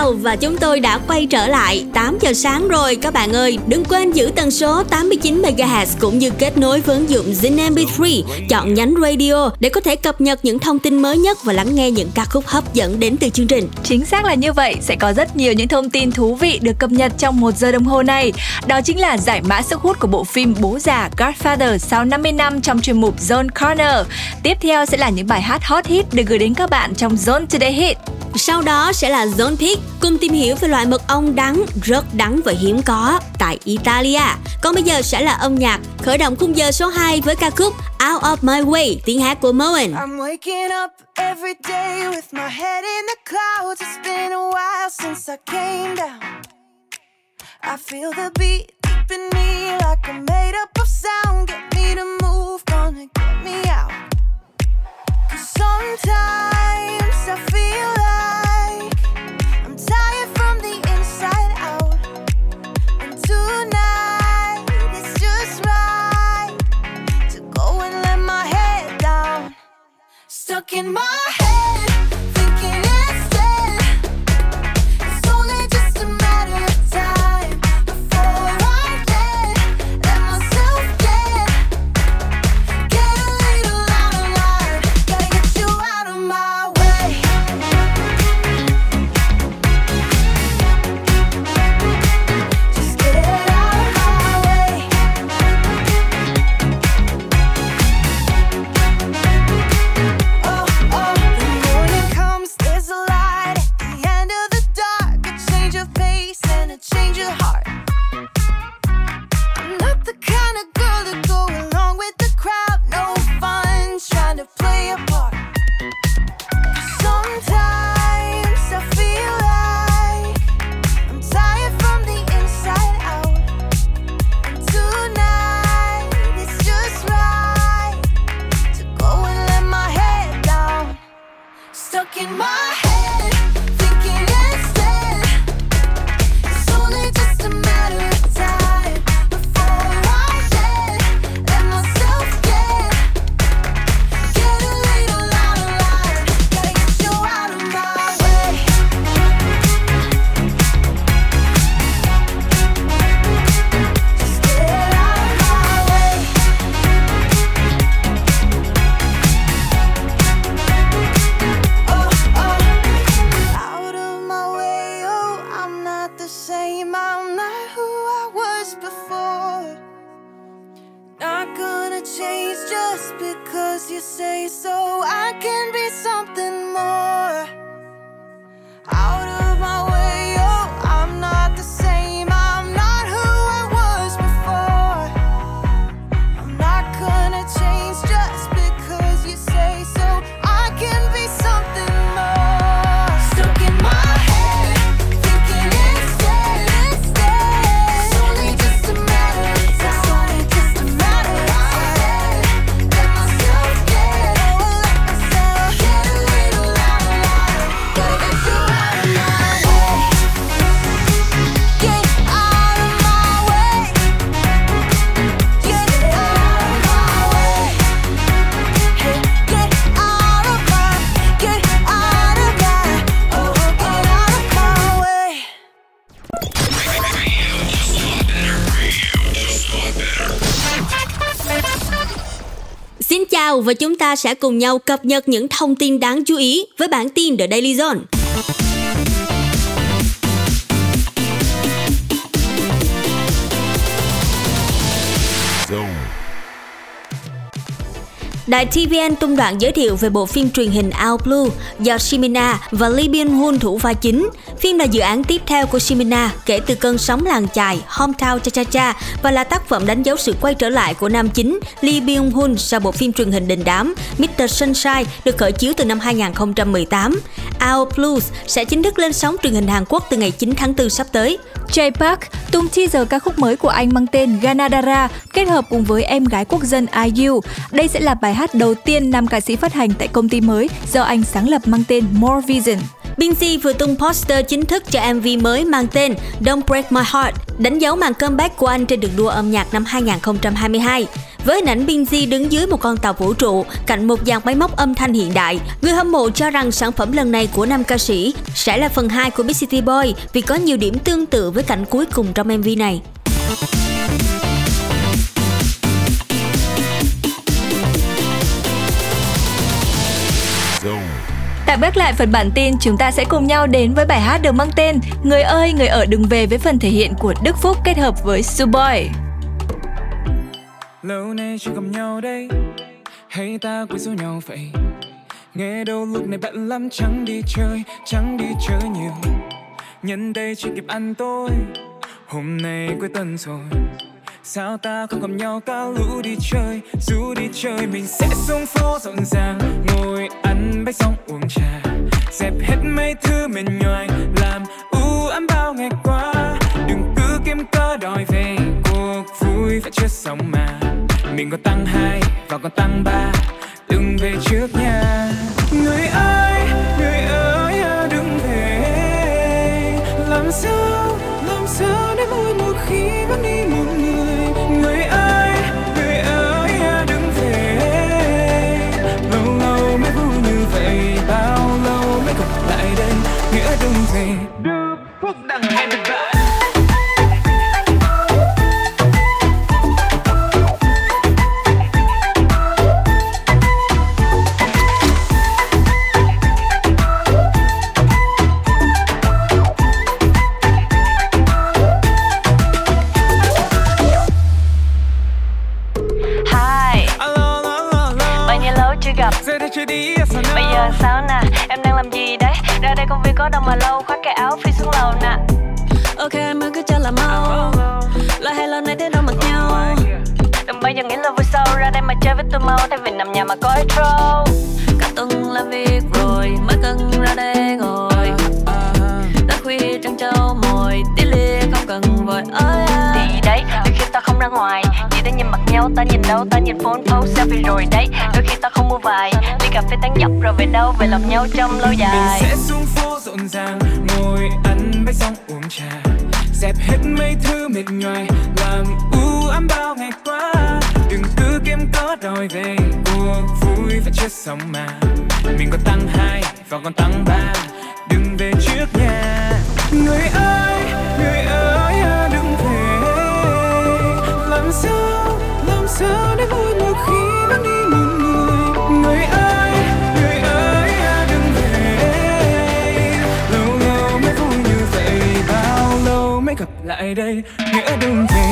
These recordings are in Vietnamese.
Wow, và chúng tôi đã quay trở lại 8 giờ sáng rồi các bạn ơi. Đừng quên giữ tần số 89MHz cũng như kết nối với ứng dụng Zing MP3, chọn nhánh radio để có thể cập nhật những thông tin mới nhất và lắng nghe những ca khúc hấp dẫn đến từ chương trình. Chính xác là như vậy, sẽ có rất nhiều những thông tin thú vị được cập nhật trong 1 giờ đồng hồ này. Đó chính là giải mã sức hút của bộ phim Bố già Godfather sau 50 năm trong chuyên mục Zone Corner. Tiếp theo sẽ là những bài hát hot hit được gửi đến các bạn trong Zone Today Hit. Sau đó sẽ là Zone Pick, cùng tìm hiểu về loại mật ong đắng, rất đắng và hiếm có tại Italia. Còn bây giờ sẽ là âm nhạc, khởi động khung giờ số 2 với ca khúc Out of My Way, tiếng hát của Moen. I'm waking up every day with my head in the clouds. It's been a while since I came down. I feel the beat deep in me like I'm made up of sound. Get me to move, gonna get me out. Sometimes I feel like I'm tired from the inside out, and tonight it's just right to go and let my head down. Stuck in my head. Và chúng ta sẽ cùng nhau cập nhật những thông tin đáng chú ý với bản tin The Daily Zone. Đài TVN tung đoạn giới thiệu về bộ phim truyền hình Our Blue do Shimina và Lee Byung Hun thủ vai chính. Phim là dự án tiếp theo của Shimina kể từ cơn sóng làng chài Hometown Cha-Cha-Cha và là tác phẩm đánh dấu sự quay trở lại của nam chính Lee Byung Hun sau bộ phim truyền hình đình đám Mr Sunshine được khởi chiếu từ năm 2018. Our Blue sẽ chính thức lên sóng truyền hình Hàn Quốc từ ngày 9 tháng 4 sắp tới. Jay Park tung teaser ca khúc mới của anh mang tên Ganadara kết hợp cùng với em gái quốc dân IU. Đây sẽ là bài hát đầu tiên nam ca sĩ phát hành tại công ty mới do anh sáng lập mang tên More Vision. Binz vừa tung poster chính thức cho MV mới mang tên Don't Break My Heart, đánh dấu màn comeback của anh trên đường đua âm nhạc năm 2022. Với hình ảnh Binz đứng dưới một con tàu vũ trụ cạnh một dàn máy móc âm thanh hiện đại, người hâm mộ cho rằng sản phẩm lần này của nam ca sĩ sẽ là phần 2 của Big City Boy vì có nhiều điểm tương tự với cảnh cuối cùng trong MV này. Tạm gác lại phần bản tin, chúng ta sẽ cùng nhau đến với bài hát được mang tên Người ơi người ở đừng về với phần thể hiện của Đức Phúc kết hợp với SuBoy. Lâu nay chưa gặp nhau đây, hay ta quên số nhau vậy? Nghe đâu lúc này bận lắm, chẳng đi chơi nhiều. Nhân đây chưa kịp ăn tối, hôm nay cuối tuần rồi. Sao ta không gặp nhau cả lũ đi chơi, dù đi chơi. Mình sẽ xuống phố rộn ràng, ngồi ăn bánh xong uống trà, dẹp hết mấy thứ mệt nhoài làm u ám bao ngày qua. Đừng cứ kiếm cớ đòi về, cuộc vui phải chưa xong mà. Mình còn tăng 2 và còn tăng 3, đừng về trước nha. Người ơi, đừng về. Làm sao để mỗi một khi vẫn đi một người. Người ơi, đừng về. Lâu mới vui như vậy, bao lâu mới gặp lại đây. Nghĩa đừng về. Đức Phúc đang hẹn được bạn. Bây giờ sao nè, em đang làm gì đấy? Ra đây công viên có đông mà lâu, khoác cái áo phi xuống lầu nè. Ok em ơi cứ cho là mau, lo hay lâu nay thế đâu mặc nhau. Đừng bây giờ nghĩ là vui sâu, ra đây mà chơi với tôi mau, thay vì nằm nhà mà coi troll. Cả tuần làm việc rồi, mới cần ra đây ngồi. Đã khuya trăng trâu mồi, tí lia không cần vội ơi. Thì đấy, đôi khi ta không ra ngoài, chỉ để nhìn mặt nhau, ta nhìn đâu, ta nhìn phone post selfie rồi đấy. Đôi khi ta không mua vài, đi cà phê tán dọc rồi về đâu, về lòng nhau trong lâu dài. Mình sẽ xuống phố rộn ràng, ngồi ăn bánh xong uống trà, dẹp hết mấy thứ mệt nhoài, làm u ám bao ngày qua. Đừng cứ kiếm cớ đòi về, cuộc vui phải chưa xong mà. Mình còn tăng 2 và còn tăng 3, đừng về trước nha. Người ơi đừng về. Làm sao để vui một khi vẫn đi một người. Người ơi đừng về. Lâu mới vui như vậy, bao lâu mới gặp lại đây. Nghĩa đừng về.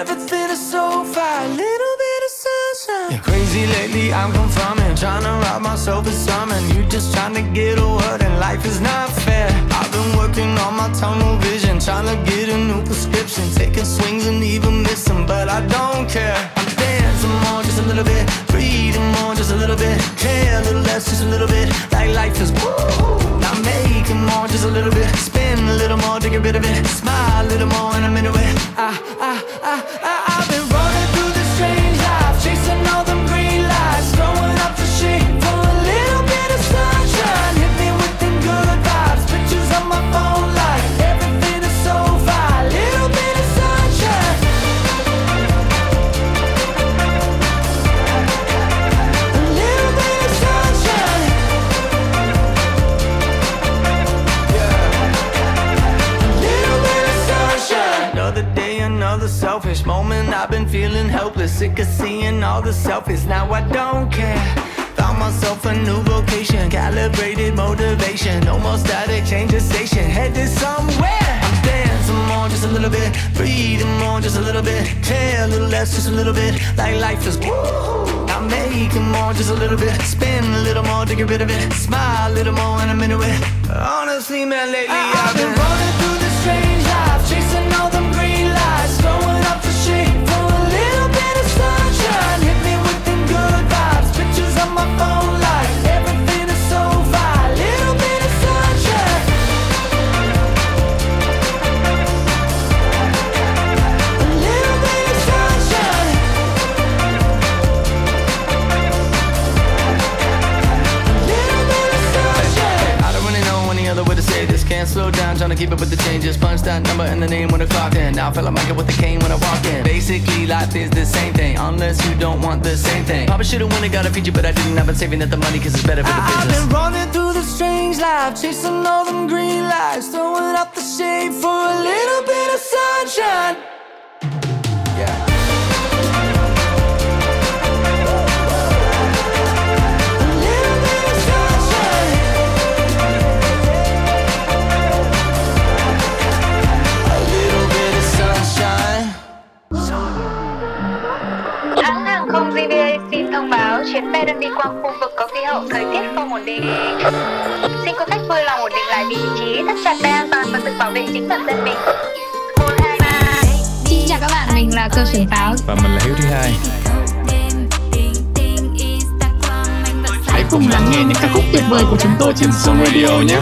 Everything is so fine, little bit of sunshine. Yeah, crazy lately, I'm confirming, trying to rob myself of something. You just trying to get a word and life is not fair. I've been working on my tunnel vision, trying to get a new prescription. Taking swings and even missing, but I don't care. I'm dancing more, just a little bit. Breathing more, just a little bit. Care a little less, just a little bit. Like life is woo. Now making more, just a little bit. Spin a little more to get rid of it. Smile a little more and I'm into it. I've been running through this strange life, chasing all them green lights, throwing up the shit for a little bit of sunshine. Hit me with them good vibes, pictures on my phone like everything is so fine, little bit of sunshine. A little bit of sunshine. Yeah. A little bit of sunshine. Another day, another selfish moment, I've been feeling helpless. Sick of seeing all the selfies, now I don't care. Found myself a new vocation, calibrated motivation. No more static, change the station, headed somewhere. I'm dancing more, just a little little bit, breathe more, just a little bit, care a little less, just a little bit, like life is woo-hoo. I make it more, just a little bit, spin a little more to get rid of it, smile a little more and I'm into it. Honestly, man, lately I've been running through this strange life, chasing all them green lights, throwing up the shade for a little bit of sunshine. Hit me with them good vibes, pictures on my phone like everything is so fine. Little bit of sunshine, a little bit of sunshine, a little bit of sunshine. I don't really know any other way to say this. Can't slow down, trying to keep up with the changes. Punch that number and the name when I clock in. Now I feel like Michael with the cane when I walk in. Basically, life is the same thing, unless you don't want the same thing. Probably should've won and got a feature, but I didn't. I've been saving up the money, cause it's better for the business. I've been running through the strange life, chasing all them green lights, throwing up the shade for a little bit of sunshine. Chuyến bay đang đi qua khu vực có khí hậu thời tiết không ổn định. Xin quý khách vui lòng ổn định lại vị trí, thắt chặt dây an toàn và tự bảo vệ chính bản thân mình. 1, 2, 3. Xin chào các bạn, mình là Cơ Trưởng Táo và mình là Hiếu Thứ Hai. Hãy cùng lắng nghe những ca khúc tuyệt vời của chúng tôi trên Zone Radio nhé.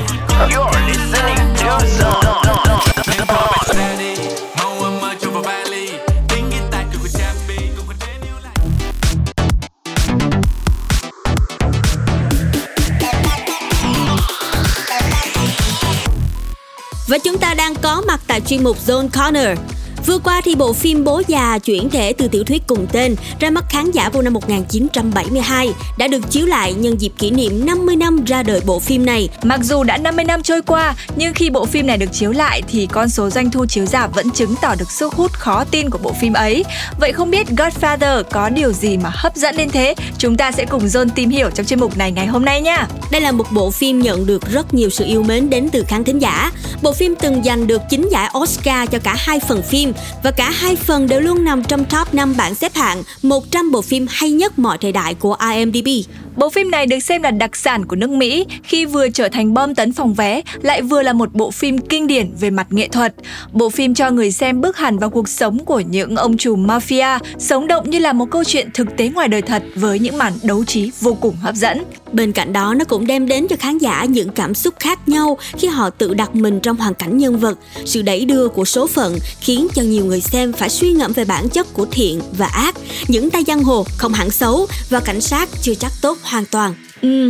Và chúng ta đang có mặt tại chuyên mục Zone Corner. Vừa qua thì bộ phim Bố Già chuyển thể từ tiểu thuyết cùng tên ra mắt khán giả vào năm 1972 đã được chiếu lại nhân dịp kỷ niệm 50 năm ra đời bộ phim này. Mặc dù đã 50 năm trôi qua, nhưng khi bộ phim này được chiếu lại thì con số doanh thu chiếu rạp vẫn chứng tỏ được sức hút khó tin của bộ phim ấy. Vậy không biết Godfather có điều gì mà hấp dẫn đến thế? Chúng ta sẽ cùng Zone tìm hiểu trong chuyên mục này ngày hôm nay nha. Đây là một bộ phim nhận được rất nhiều sự yêu mến đến từ khán thính giả. Bộ phim từng giành được 9 giải Oscar cho cả 2 phần phim và cả 2 phần đều luôn nằm trong top 5 bảng xếp hạng 100 bộ phim hay nhất mọi thời đại của IMDb. Bộ phim này được xem là đặc sản của nước Mỹ khi vừa trở thành bom tấn phòng vé, lại vừa là một bộ phim kinh điển về mặt nghệ thuật. Bộ phim cho người xem bước hẳn vào cuộc sống của những ông trùm mafia, sống động như là một câu chuyện thực tế ngoài đời thật với những màn đấu trí vô cùng hấp dẫn. Bên cạnh đó, nó cũng đem đến cho khán giả những cảm xúc khác nhau khi họ tự đặt mình trong hoàn cảnh nhân vật. Sự đẩy đưa của số phận khiến cho nhiều người xem phải suy ngẫm về bản chất của thiện và ác, những tay giang hồ không hẳn xấu và cảnh sát chưa chắc tốt hoàn toàn.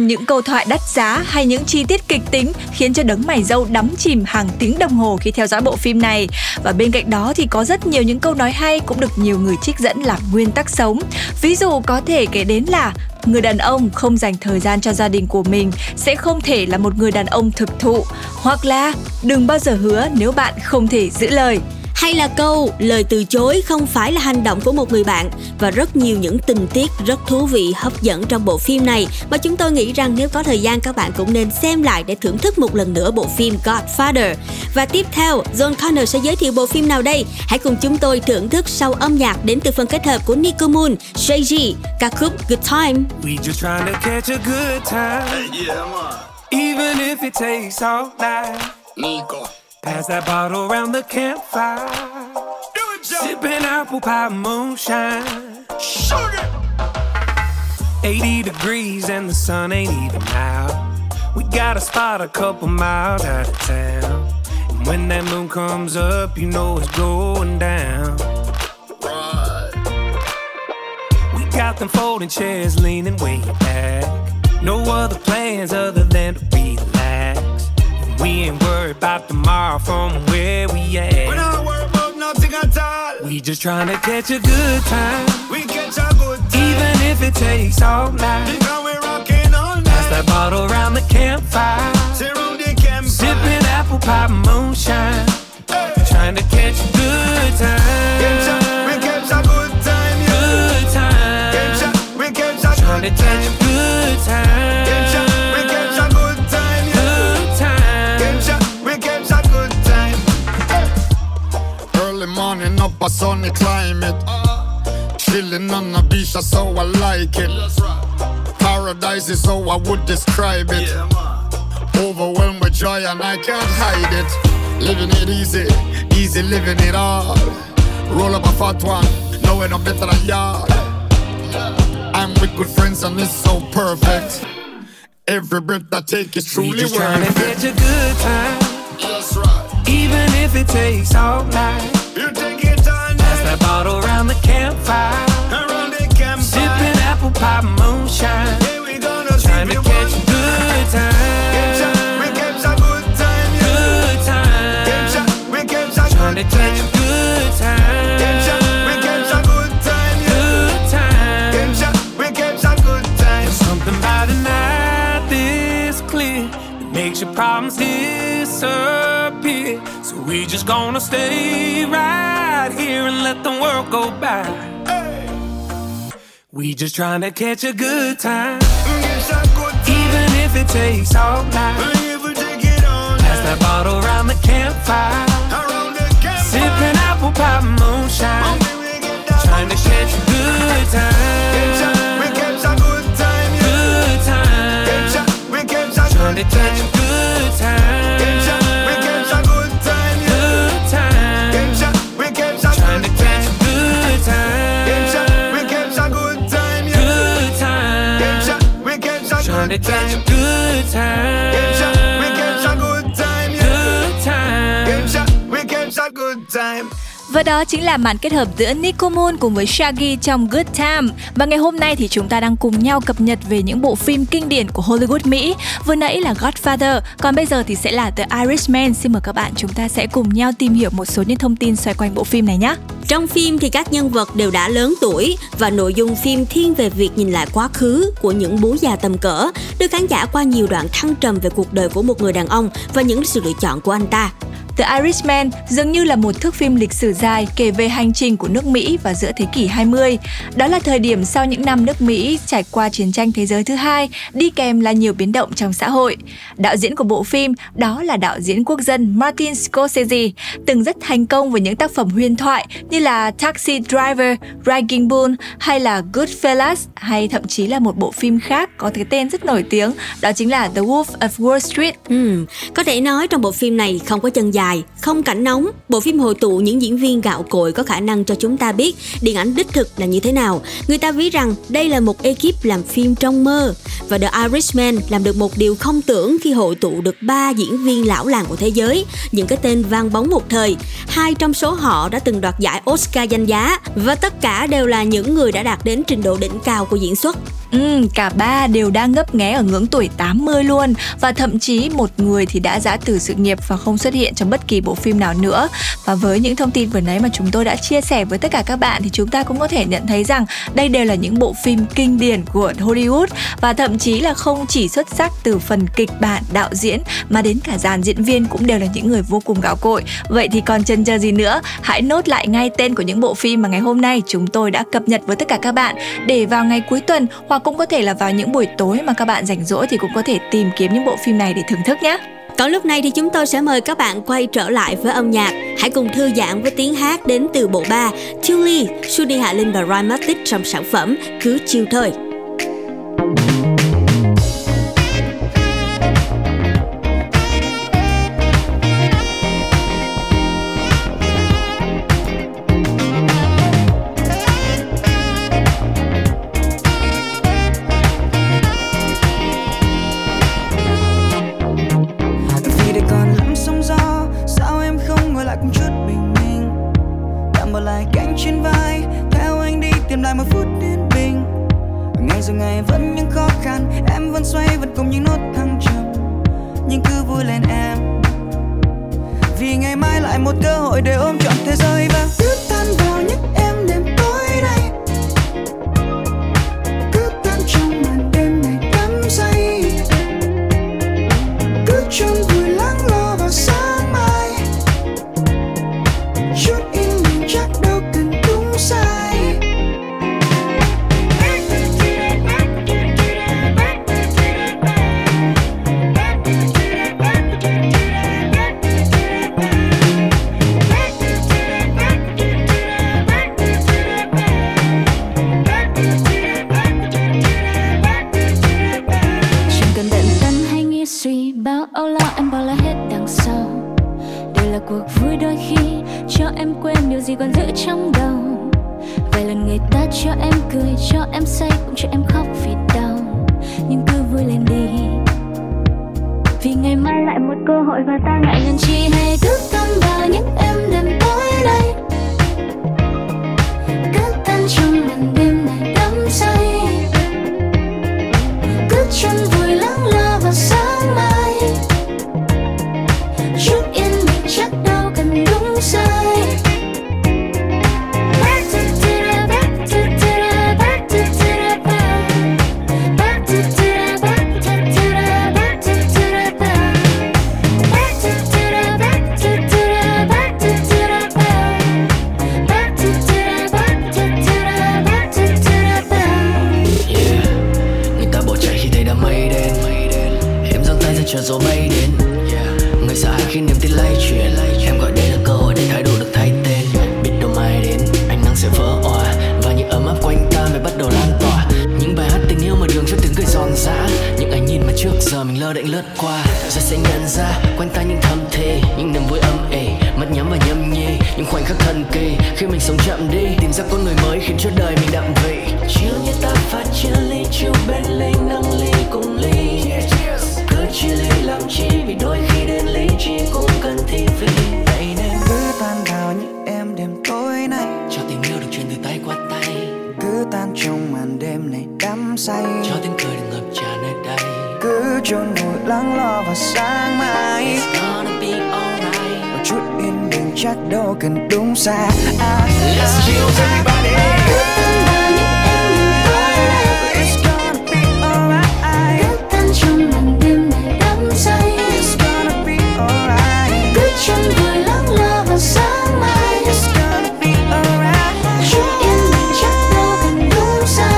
Những câu thoại đắt giá hay những chi tiết kịch tính khiến cho đấng mày râu đắm chìm hàng tiếng đồng hồ khi theo dõi bộ phim này. Và bên cạnh đó thì có rất nhiều những câu nói hay cũng được nhiều người trích dẫn làm nguyên tắc sống. Ví dụ có thể kể đến là người đàn ông không dành thời gian cho gia đình của mình sẽ không thể là một người đàn ông thực thụ, hoặc là đừng bao giờ hứa nếu bạn không thể giữ lời. Hay là câu, lời từ chối không phải là hành động của một người bạn. Và rất nhiều những tình tiết rất thú vị, hấp dẫn trong bộ phim này mà chúng tôi nghĩ rằng nếu có thời gian các bạn cũng nên xem lại để thưởng thức một lần nữa bộ phim Godfather. Và tiếp theo, Zone Corner sẽ giới thiệu bộ phim nào đây? Hãy cùng chúng tôi thưởng thức sau âm nhạc đến từ phần kết hợp của Nico Moon, Jay-Z, ca khúc Good Time. We just trying to catch a good time. Even if it takes all night. Nico. Pass that bottle round the campfire. Do it, Joe. Sipping apple pie moonshine. Shoot it. 80 degrees and the sun ain't even out. We got a spot a couple miles out of town. And when that moon comes up, you know it's going down. Right. We got them folding chairs leaning way back. No other plans other than to relax. We ain't worried about tomorrow from where we at. We're not worried about nothing at all. We just tryna catch a good time. We catch a good time. Even if it takes all night. Because we're rockin' all night. Pass that bottle round the campfire. Sit around the campfire. Sippin' apple pie moonshine. Hey. Tryna catch a good time. We catch a good time, yeah. Good time. We catch a good time. Tryna catch a good time. It's on the climate. Chilling on the beach, that's how I like it. Paradise is how I would describe it. Overwhelmed with joy and I can't hide it. Living it easy, easy living it hard. Roll up a fat one, knowing I'm better than y'all. I'm with good friends and it's so perfect. Every breath I take is truly worth it. We just tryna catch a good time. That's right. Even if it takes all night. You take it all night. Pass that bottle round the campfire. Around the campfire. Sipping apple pie moonshine. Yeah, we gonna tryna catch a good time. We kept a good time. Yeah. Good time. We kept a good time. Tryna catch a good time. Your problems disappear. So we just gonna stay right here and let the world go by. Hey. We just tryna catch a good time. Even if it takes all night. Pass that bottle around the campfire. Sipping apple pie moonshine. Tryna catch a good time. We catch a good time. Good time. We catch a good time. Time. We kept a good time, yeah. Good time. We kept a good time. Good time. We kept a good time, yeah. Good time. We kept a good time. Good time. We kept a good time, yeah. Good time. We kept a good time. Và đó chính là màn kết hợp giữa Nicki Minaj cùng với Shaggy trong Good Time. Và ngày hôm nay thì chúng ta đang cùng nhau cập nhật về những bộ phim kinh điển của Hollywood Mỹ. Vừa nãy là Godfather, còn bây giờ thì sẽ là The Irishman. Xin mời các bạn, chúng ta sẽ cùng nhau tìm hiểu một số những thông tin xoay quanh bộ phim này nhé. Trong phim thì các nhân vật đều đã lớn tuổi và nội dung phim thiên về việc nhìn lại quá khứ của những bố già tầm cỡ, đưa khán giả qua nhiều đoạn thăng trầm về cuộc đời của một người đàn ông và những sự lựa chọn của anh ta. The Irishman dường như là một thước phim lịch sử dài kể về hành trình của nước Mỹ vào giữa thế kỷ 20. Đó là thời điểm sau những năm nước Mỹ trải qua chiến tranh thế giới thứ hai, đi kèm là nhiều biến động trong xã hội. Đạo diễn của bộ phim đó là đạo diễn quốc dân Martin Scorsese, từng rất thành công với những tác phẩm huyền thoại như là Taxi Driver, Raging Bull hay là Goodfellas, hay thậm chí là một bộ phim khác có cái tên rất nổi tiếng, đó chính là The Wolf of Wall Street. Có thể nói trong bộ phim này không có chân dài, không cảnh nóng, bộ phim hội tụ những diễn viên gạo cội có khả năng cho chúng ta biết điện ảnh đích thực là như thế nào. Người ta ví rằng đây là một ekip làm phim trong mơ. Và The Irishman làm được một điều không tưởng khi hội tụ được 3 diễn viên lão làng của thế giới, những cái tên vang bóng một thời. 2 trong số họ đã từng đoạt giải Oscar danh giá và tất cả đều là những người đã đạt đến trình độ đỉnh cao của diễn xuất. Cả 3 đều đang ngấp nghé ở ngưỡng tuổi 80 luôn. Và thậm chí một người thì đã giã từ sự nghiệp và không xuất hiện trong bất kỳ bộ phim nào nữa. Và với những thông tin vừa nãy mà chúng tôi đã chia sẻ với tất cả các bạn thì chúng ta cũng có thể nhận thấy rằng đây đều là những bộ phim kinh điển của Hollywood. Và thậm chí là không chỉ xuất sắc từ phần kịch bản, đạo diễn mà đến cả dàn diễn viên cũng đều là những người vô cùng gạo cội. Vậy thì còn chần chờ gì nữa, hãy nốt lại ngay tên của những bộ phim mà ngày hôm nay chúng tôi đã cập nhật với tất cả các bạn, để vào ngày cuối tuần hoặc cũng có thể là vào những buổi tối mà các bạn rảnh rỗi thì cũng có thể tìm kiếm những bộ phim này để thưởng thức nhé. Còn lúc này thì chúng tôi sẽ mời các bạn quay trở lại với âm nhạc. Hãy cùng thư giãn với tiếng hát đến từ bộ ba Julie, Judy Hạ Linh và Rhymatic trong sản phẩm Cứ Chiều Thôi. suy bao âu lo em bỏ lại hết đằng sau. Đây là cuộc vui đôi khi cho em quên điều gì còn giữ trong đầu. Vài lần người ta cho em cười, cho em say, cũng cho em khóc vì đau. Nhưng cứ vui lên đi, vì ngày mai lại một cơ hội và ta ngại ngần chi. Hay cứ tâm vào những em đêm tối nay, cứ tan trong lần đêm này đắm say. Cứ chôn vùi lắng lo vào sáng mai, chút yên bình chắc đâu cần đúng sai. Cho gió bay đến, người sợ hãi khi niềm tin lay chuyển. Em gọi đây là cơ hội để thái độ được thay tên. Biết đâu mai đến, ánh nắng sẽ vỡ òa và những ấm áp quanh ta mới bắt đầu lan tỏa. Những bài hát tình yêu mở đường cho tiếng cười giòn giã, những ánh nhìn mà trước giờ mình lơ đễnh lướt qua. Rồi sẽ nhận ra quanh ta những thầm thề, những niềm vui âm ỉ, mắt nhắm và nhâm nhi. Những khoảnh khắc thần kỳ khi mình sống chậm đi, tìm ra con người mới khiến cho đời mình đậm vị. Chiều như ta phát chia ly, chiều bên ly nâng ly cùng ly. Chia ly làm chi vì đôi khi đến lý trí cũng cần thi vị. Vậy nên cứ tan vào những em đêm tối nay, cho tình yêu được truyền từ tay qua tay. Cứ tan trong màn đêm này đắm say, cho tiếng cười đừng ngập tràn nơi đây. Cứ chôn vùi lắng lo vào sáng mai. It's gonna be alright. Một chút yên bình chắc đâu cần đúng sai. Let's chill everybody. Cứ tan vào những em đêm tối nay. It's gonna be alright. Cứ tan trong màn It's gonna be alright. Cứ chôn vùi lắng lo vào sáng mai. It's gonna be alright. Chút yên bình chắc đâu cần đúng sai.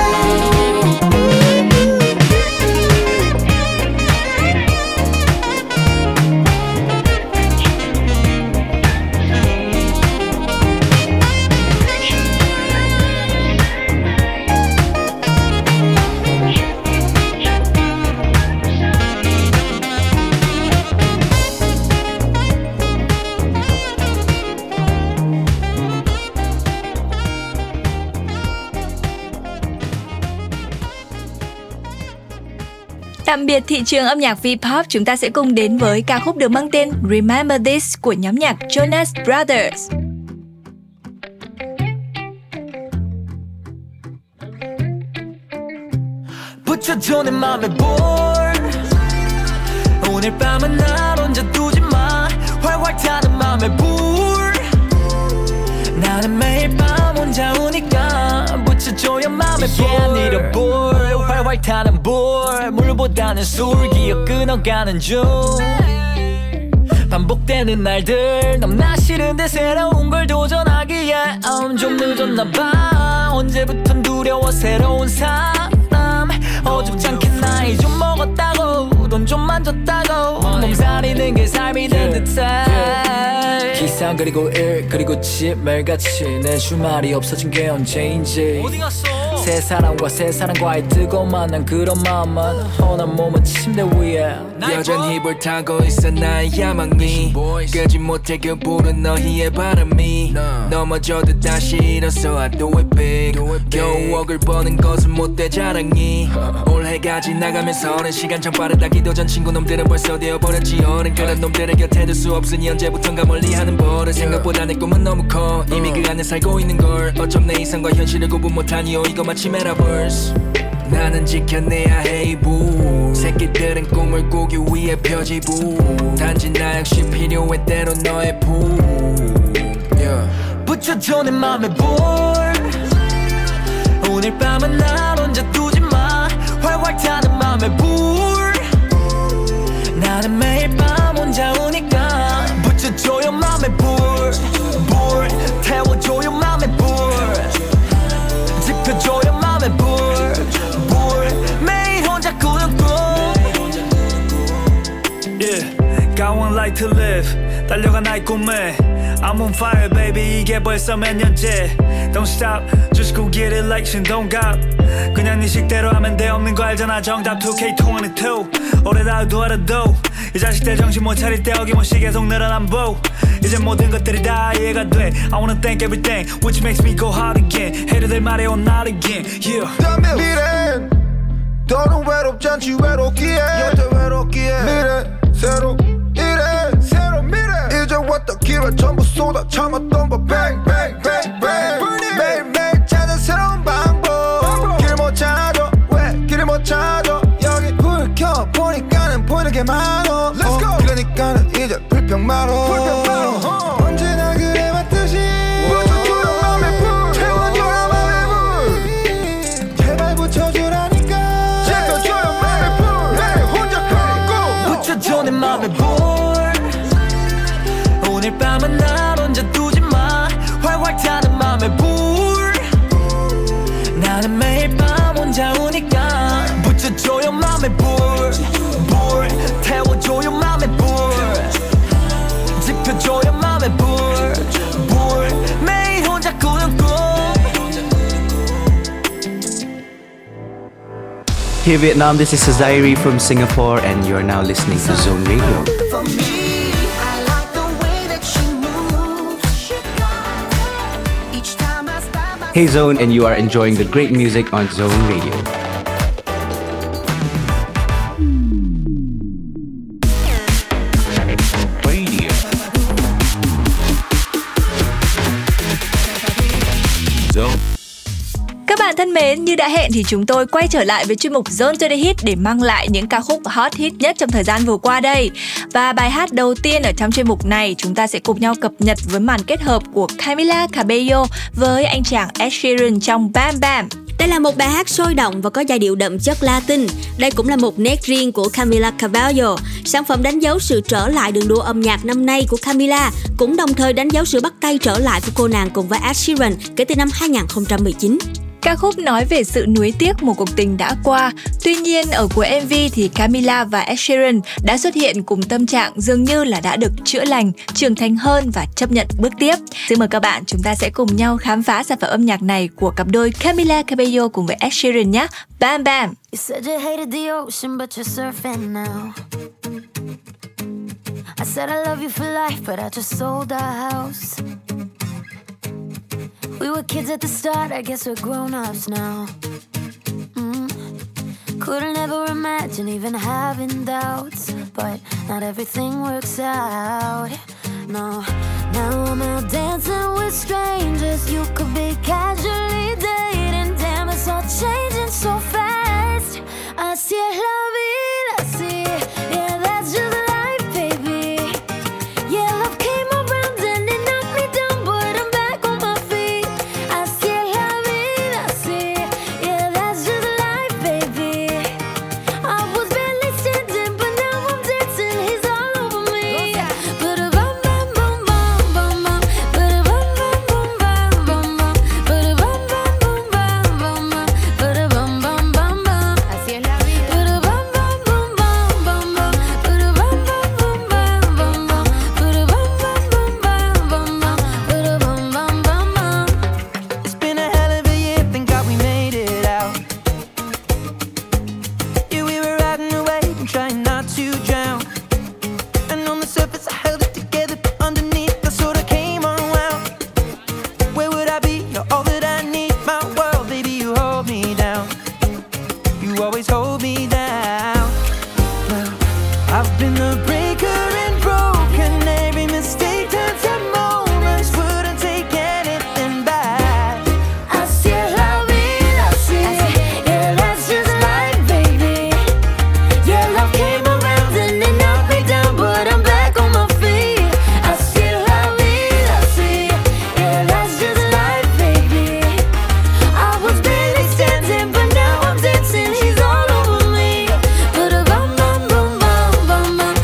Tạm biệt thị trường âm nhạc V-pop, chúng ta sẽ cùng đến với ca khúc được mang tên Remember This của nhóm nhạc Jonas Brothers. Put your tone in my board. 오늘 밤은 날 혼자 두지 마. 활활 타는 맘에 불. 나는 매일 밤 혼자 우니까 붙여줘야 맘에 불. Yeah, I need a board. 활활 타는 불. 물보다는 술 기억 끊어가는 중. 반복되는 날들 넘나 싫은데 새로운 걸 도전하기에 좀 늦었나봐. 언제부턴 두려워 새로운 사람. 어줍지 않게 나이 좀 먹었다고 돈 좀 만졌다고 몸살이는 게 삶이 된 듯해. 기사 그리고 일 그리고 집 매일같이 내 주말이 없어진 게 언제인지. 어디 갔어? 새 사람과 새 사람과의 뜨거운 만난 그런 마음만 허난 몸은 침대 위에 여전히 불타고 있어 나의 야망이. 끄지 못해 그 불은 너희의 바람이. 넘어져도 다시 일어서 I do it big. 겨우 억을 버는 것은 못돼 자랑이. 올해가 지나가면서 어느 시간 참 빠르다. 기도 전 친구 놈들은 벌써 되어버렸지. 어른 그런 놈들의 곁에 둘 수 없으니 언제부턴가 멀리하는 버릇. 생각보다 내 꿈은 너무 커 이미 그 안에 살고 있는 걸. 어쩜 내 이상과 현실을 구분 못하니. 요 이거 마치 메타버스. 나는 지켜내야 해 이불. 새끼들은 꿈을 꾸기 위해 펴지 불. 단지 나 역시 필요해 때론 너의 불. 붙여줘 내 맘에 불. 오늘 밤은 날 혼자 두지 마. 활활 타는 맘에 불. 나는 매일 밤 혼자 우니까 붙여줘요 맘에 불. 불 태워줘요 맘에 불. 지켜줘요 맘에 불. 불 매일 혼자 꾸는 꿈. Got one life to live. 달려간 나의 꿈에 I'm on fire baby. 이게 벌써 몇 년째. Don't stop. Just go get it like 신동갑. 그냥 네 식대로 하면 돼. 없는 거 알잖아. 정답 2K22. 오래다 두하라도 이 자식들 정신 못 차릴 때 어김없이 계속 늘어난 보. 이제 모든 것들이 다 이해가 돼. I wanna thank everything which makes me go hard again. 해류들 말해 oh not again. Yeah. 미래 너는 외롭지 않지 외롭기에 여태 외롭기에 미래 새로 이래 새로 미래 이제 왔다 길에 전부 쏟아 참았던 법 bang bang bang bang 매일매일 찾아 새로운 방법 길 못 찾아 왜 길을 못 찾아 여기 불 켜 보니까는 보이는 게 많어 그러니까는 이제 불평 말어 언제나 그래 봤듯이 부쳐주라 맘에 불 채워주라 맘에 불 제발 부쳐주라니까 채워주라 맘에 불 내 혼자 걷고 부쳐줘 내 맘에 불 오늘 밤은 날 혼자 두지 마 활활 타는 맘에 불 나는 매일 밤 혼자 우니까 부쳐줘요 맘에 불 태워줘요 맘에 불 지펴줘요 맘에 불 매일 혼자 꾸는 꿈. Hey Vietnam, this is Zairi from Singapore and you're now listening to Zone Radio. Hey Zone, and you are enjoying the great music on Zone Radio. Zone. Các bạn thân mến, như đã hẹn thì chúng tôi quay trở lại với chuyên mục Zone Today Hit để mang lại những ca khúc hot hit nhất trong thời gian vừa qua đây. Và bài hát đầu tiên ở trong chuyên mục này chúng ta sẽ cùng nhau cập nhật với màn kết hợp của Camila Cabello với anh chàng Ed Sheeran trong Bam Bam. Đây là một bài hát sôi động và có giai điệu đậm chất Latin. Đây cũng là một nét riêng của Camila Cabello. Sản phẩm đánh dấu sự trở lại đường đua âm nhạc năm nay của Camila, cũng đồng thời đánh dấu sự bắt tay trở lại của cô nàng cùng với Ed Sheeran kể từ năm 2019. Ca khúc nói về sự nuối tiếc một cuộc tình đã qua. Tuy nhiên, ở cuối MV thì Camila và Ed Sheeran đã xuất hiện cùng tâm trạng dường như là đã được chữa lành, trưởng thành hơn và chấp nhận bước tiếp. Xin mời các bạn, chúng ta sẽ cùng nhau khám phá sản phẩm âm nhạc này của cặp đôi Camila Cabello cùng với Ed Sheeran nhé. Bam Bam! You said you hated the ocean, but you're surfing now. I said I love you for life, but I just sold our house. We were kids at the start, I guess we're grown-ups now. Couldn't ever imagine even having doubts, but not everything works out, no. Now I'm out dancing with strangers, you could be casually dating. Damn, it's all changing so fast. I see it, love it, I see it, yeah, that's just life, baby. Yeah, love came around and it knocked me down, but I'm back on my feet. I see it, love it, I see it, yeah, that's just life, baby. I was barely standing, but now I'm dancing, he's all over me. Ba-da-bum, bum, bum, bum, bum, bum. Ba-da-bum, bum, bum, bum, bum, bum. Ba-da-bum, bum, bum, bum, bum, bum. Ba-da-bum, bum, bum, bum. Así es la vida. Ba-da-bum, bum, bum, bum, bum, bum. Ba-da-bum, bum, bum, bum, bum, bum. Ba-da-bum, bum, bum, bum, bum, bum. Ba-da-bum, bum, bum, bum. It's been a hell of a year, thank God we made it out. Yeah, we were riding away and trying not to drown. And on the surface I held it together, but underneath I sort of came unwound. Where would I be? You're all that I need, my world, baby, you hold me down. You always hold me down. Well, I've been a breaker and broken, every mistake turns to moments, wouldn't take anything back. I see it, love it, I see it, yeah, that's just life, baby. Yeah, love came around and it knocked me down, but I'm back on my feet. I see it, love it, I see it, yeah, that's just life, baby. I was barely standing, but now I'm dancing, he's all over me. Ba-da-bum, bum, bum, bum, bum, bum.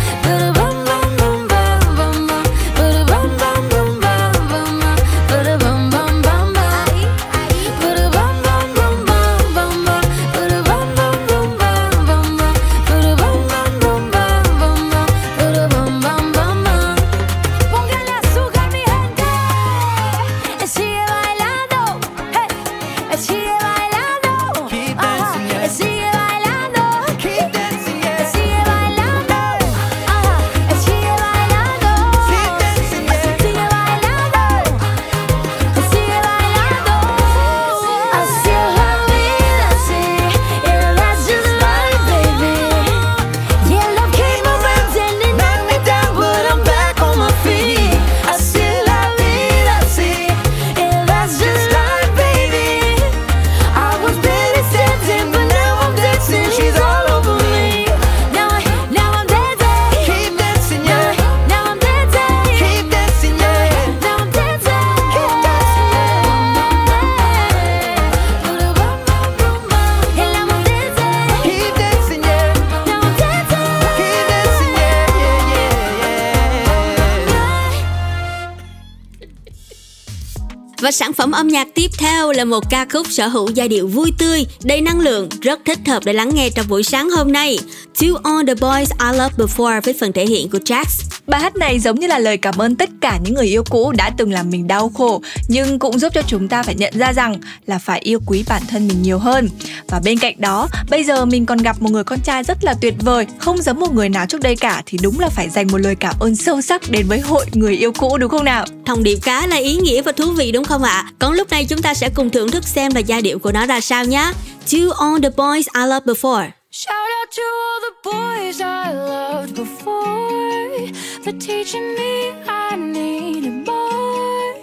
Và sản phẩm âm nhạc tiếp theo là một ca khúc sở hữu giai điệu vui tươi, đầy năng lượng, rất thích hợp để lắng nghe trong buổi sáng hôm nay. To All The Boys I Loved Before với phần thể hiện của Jax. Bài hát này giống như là lời cảm ơn tất cả những người yêu cũ đã từng làm mình đau khổ, nhưng cũng giúp cho chúng ta phải nhận ra rằng là phải yêu quý bản thân mình nhiều hơn. Và bên cạnh đó, bây giờ mình còn gặp một người con trai rất là tuyệt vời, không giống một người nào trước đây cả, thì đúng là phải dành một lời cảm ơn sâu sắc đến với hội người yêu cũ, đúng không nào? Thông điệp khá là ý nghĩa và thú vị đúng không ạ? Còn lúc này chúng ta sẽ cùng thưởng thức xem là giai điệu của nó ra sao nhé. To All The Boys I Loved Before. Shout out to all the boys I loved before for teaching me I needed more.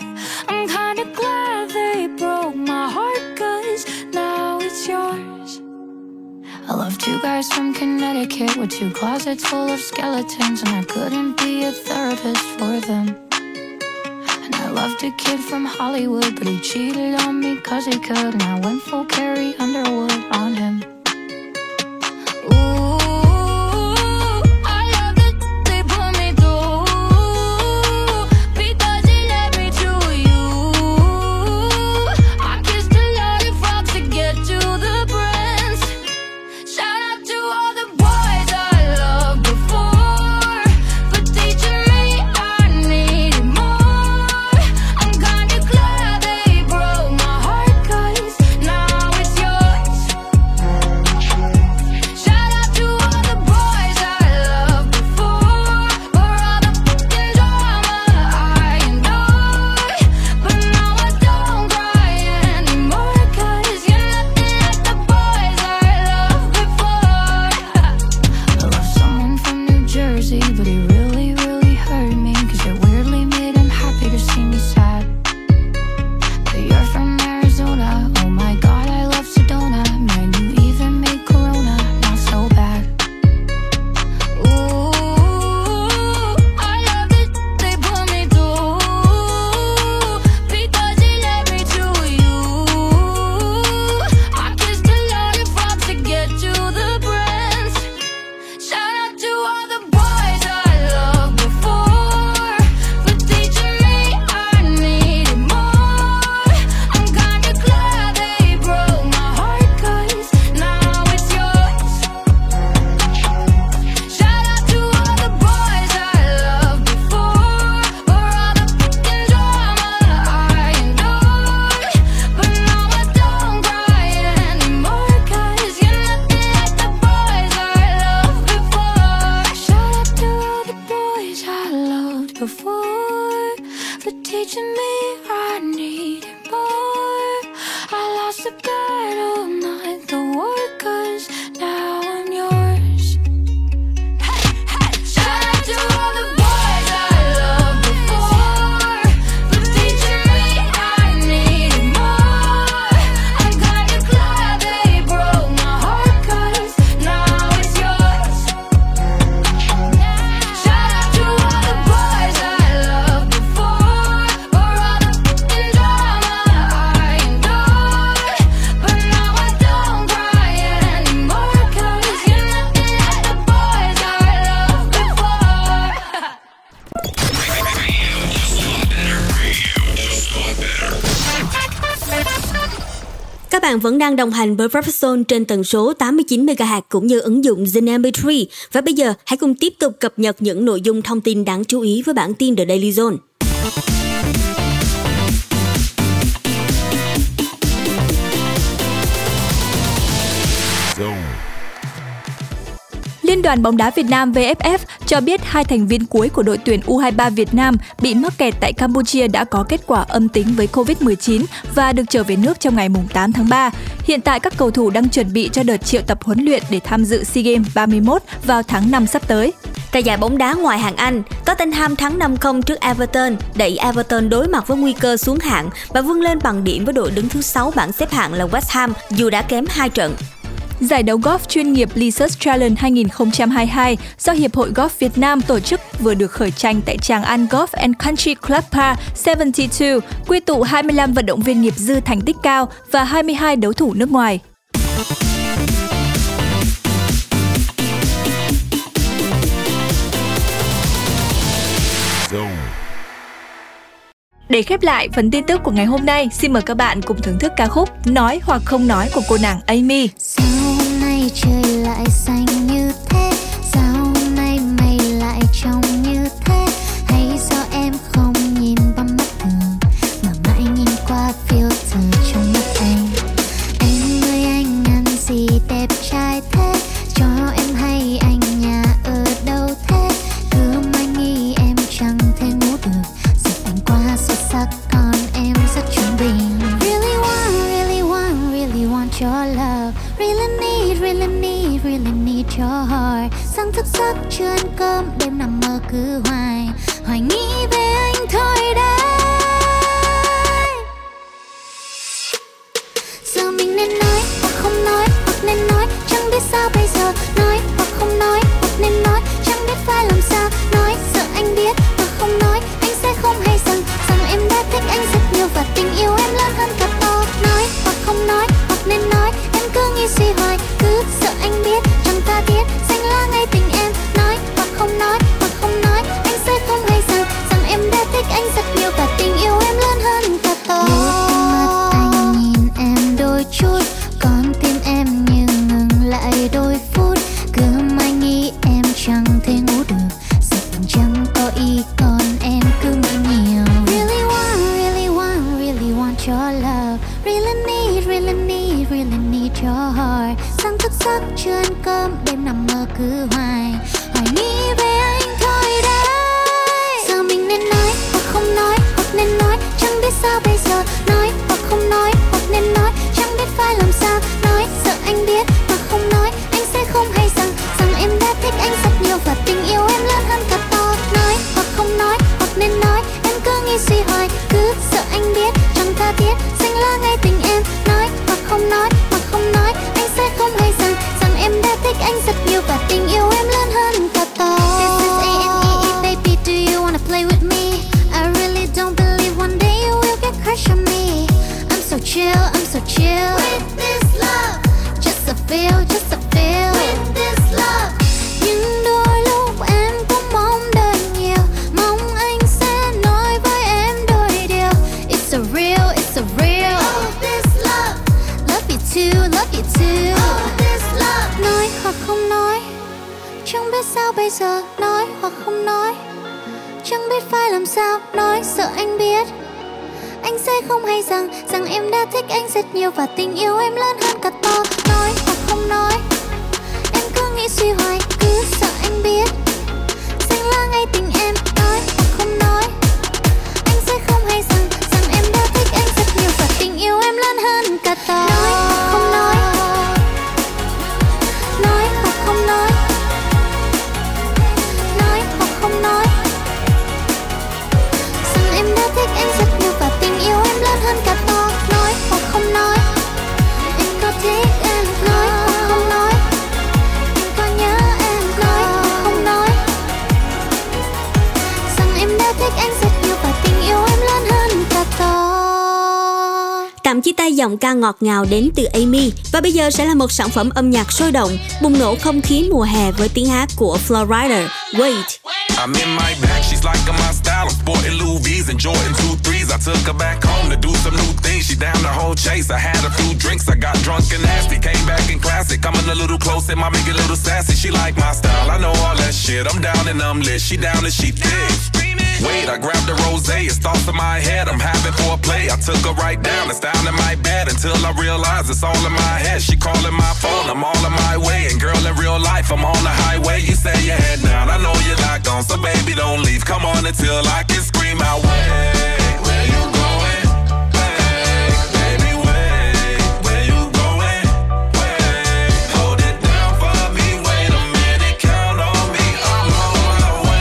I'm kinda glad they broke my heart, cause now it's yours. I love two guys from Connecticut with two closets full of skeletons, and I couldn't be a therapist for them. And I loved a kid from Hollywood, but he cheated on me cause he could, and I went full Carrie Underwood on him. Vẫn đang đồng hành với Professional trên tần số 89 MHz cũng như ứng dụng Zing MP3. Và bây giờ hãy cùng tiếp tục cập nhật những nội dung thông tin đáng chú ý với bản tin The Daily Zone. Liên đoàn bóng đá Việt Nam VFF cho biết hai thành viên cuối của đội tuyển U23 Việt Nam bị mắc kẹt tại Campuchia đã có kết quả âm tính với Covid-19 và được trở về nước trong ngày 8 tháng 3. Hiện tại các cầu thủ đang chuẩn bị cho đợt triệu tập huấn luyện để tham dự SEA Games 31 vào tháng 5 sắp tới. Tại giải bóng đá ngoại hạng Anh, Tottenham thắng 5-0 trước Everton, đẩy Everton đối mặt với nguy cơ xuống hạng và vươn lên bằng điểm với đội đứng thứ 6 bảng xếp hạng là West Ham dù đã kém 2 trận. Giải đấu golf chuyên nghiệp Leaders Challenge 2022 do Hiệp hội Golf Việt Nam tổ chức vừa được khởi tranh tại Tràng An Golf and Country Club Par 72, quy tụ 25 vận động viên nghiệp dư thành tích cao và 22 đấu thủ nước ngoài. Để khép lại phần tin tức của ngày hôm nay, xin mời các bạn cùng thưởng thức ca khúc Nói hoặc không nói của cô nàng Amy. Sao hôm nay trời lại xanh như thế? Sao hôm nay mày lại trông như thế? Hay do em không nhìn bằng mắt thường mà mãi nhìn qua filter trong mắt anh? Anh ơi anh ăn gì đẹp trai thế? Cho em hay anh nhà ở đâu thế? Cứ mãi nghĩ em chẳng thể ngủ được. Xuất sắc còn em rất trung bình. Really want, really want, really want your love. Really need, really need, really need your heart. Sáng thức giấc chưa ăn cơm, đêm nằm mơ cứ hoài hoài nghĩ về anh thôi đấy. Giờ mình nên nói hoặc không nói, hoặc nên nói, chẳng biết sao bây giờ. Nói hoặc không nói, hoặc nên nói, chẳng biết phải làm sao. Nói sợ anh biết hoặc không nói, anh sẽ không hay rằng em đã thích anh rất nhiều và tình yêu em lớn hơn cả tôi. Nói hoặc không nói, hoặc nên nói, em cứ nghĩ suy hoài, cứ sợ anh biết, chẳng ta biết, xanh lá ngay tình em. Nói hoặc không nói, hoặc không nói, anh sẽ không hay rằng rằng em đã thích anh rất nhiều và tình yêu em lớn hơn cả tôi. Mắt anh nhìn em đôi chút, con tim em như ngừng lại đôi phút. Cứ mãi nghĩ em chẳng thể ngủ được, sợ tình chẳng có ý còn em cứ nghĩ nhiều. Your love, really need, really need your heart. Sáng thức giấc chưa ăn cơm, đêm nằm mơ cứ hoài hoài nghĩ về anh thôi đấy. Giờ mình nên nói hoặc không nói, hoặc nên nói, chẳng biết sao bây giờ. Nói hoặc không nói, hoặc nên nói, chẳng biết phải làm sao. Nói sợ anh biết hoặc không nói, anh sẽ không hay rằng rằng em đã thích anh rất nhiều và tình yêu em lớn hơn cả tôi. Nói hoặc không nói, hoặc nên nói, em cứ nghĩ suy hoài, cứ sợ anh biết. Ta biết xanh lá ngay tình em. Nói hoặc không nói, hoặc không nói, anh sẽ không hay rằng rằng em đã thích anh rất nhiều và tình yêu em lớn hơn cả tôi. This is A&E, baby, do you wanna play with me? I really don't believe one day you will get crush on me. I'm so chill with this love. Just a feel with this love. Nhưng đôi lúc em cũng mong đợi nhiều, mong anh sẽ nói với em đôi điều. It's a real love you too, oh, this love. Nói hoặc không nói, chẳng biết sao bây giờ. Nói hoặc không nói, chẳng biết phải làm sao. Nói sợ anh biết, anh sẽ không hay rằng rằng em đã thích anh rất nhiều và tình yêu em lớn hơn cả tôi. Nói hoặc không nói, em cứ nghĩ suy hoài, cứ sợ anh biết, xanh lá ngay tình em. Nói hoặc không nói, anh sẽ không hay rằng rằng em đã thích anh rất nhiều và tình yêu em lớn hơn cả tôi. Chia tay giọng ca ngọt ngào đến từ Amy. Và bây giờ sẽ là một sản phẩm âm nhạc sôi động, bùng nổ không khí mùa hè với tiếng hát của Flowrider, Wait. I'm in my bag, she's liking my style. I'm sporting Louis V's and Jordan 2-3s. I took her back home to do some new things. She down the whole chase. I had a few drinks. I got drunk and nasty. Came back in classic. Coming a little close and my make a little sassy. She like my style. I know all that shit. I'm down and I'm lit. She down and she thick. Wait, I grabbed a rosé, it's thoughts in my head, I'm having foreplay. I took her right down, it's down in my bed until I realize it's all in my head. She calling my phone, I'm all in my way. And girl, in real life, I'm on the highway. You say your head down, I know you're not gone, so baby, don't leave. Come on until I can scream out, wait, where you going? Hey, baby, wait, where you going? Wait, hold it down for me, wait a minute, count on me, I'm on my way.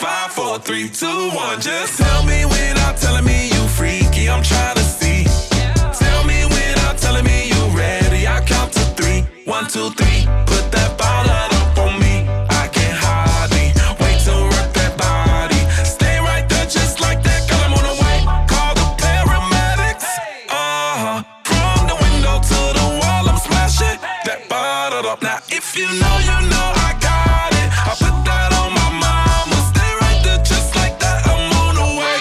5, 4, 3, 2, 1, just tell me without telling me you freaky, I'm trying to see. Tell me without telling me you ready, I count to 3. 1, 2, 3, put that bottle up on me. I can't hardly wait to rock that body. Stay right there just like that, girl, I'm on the way. Call the paramedics, from the window to the wall, I'm smashing that bottle up. Now if you know, you know I got it, I put that on my mind. Stay right there just like that, I'm on the way.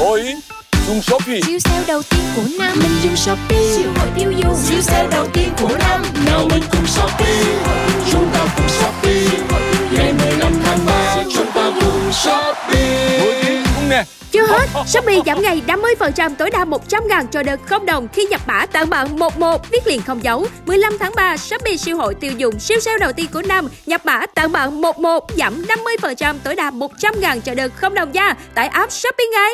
Ôi, dùng Shopee. Siêu sale đầu tiên của năm. Mình dùng Shopee. Siêu hội tiêu dùng. Siêu sale đầu tiên của năm. Nào mình cùng Shopee. Chúng ta cùng Shopee. Ngày 15 tháng 3 chúng ta cùng Shopee. Mỗi tiếng cũng nè. Chưa hết, Shopee giảm ngày 50% tối đa 100.000 cho đơn không đồng khi nhập mã tặng bạn 11 viết liền không dấu. 15 tháng 3, Shopee siêu hội tiêu dùng siêu sale đầu tiên của năm, nhập mã tặng bạn 11 giảm 50% tối đa 100.000 cho đơn không đồng nha. Tải app Shopee ngay.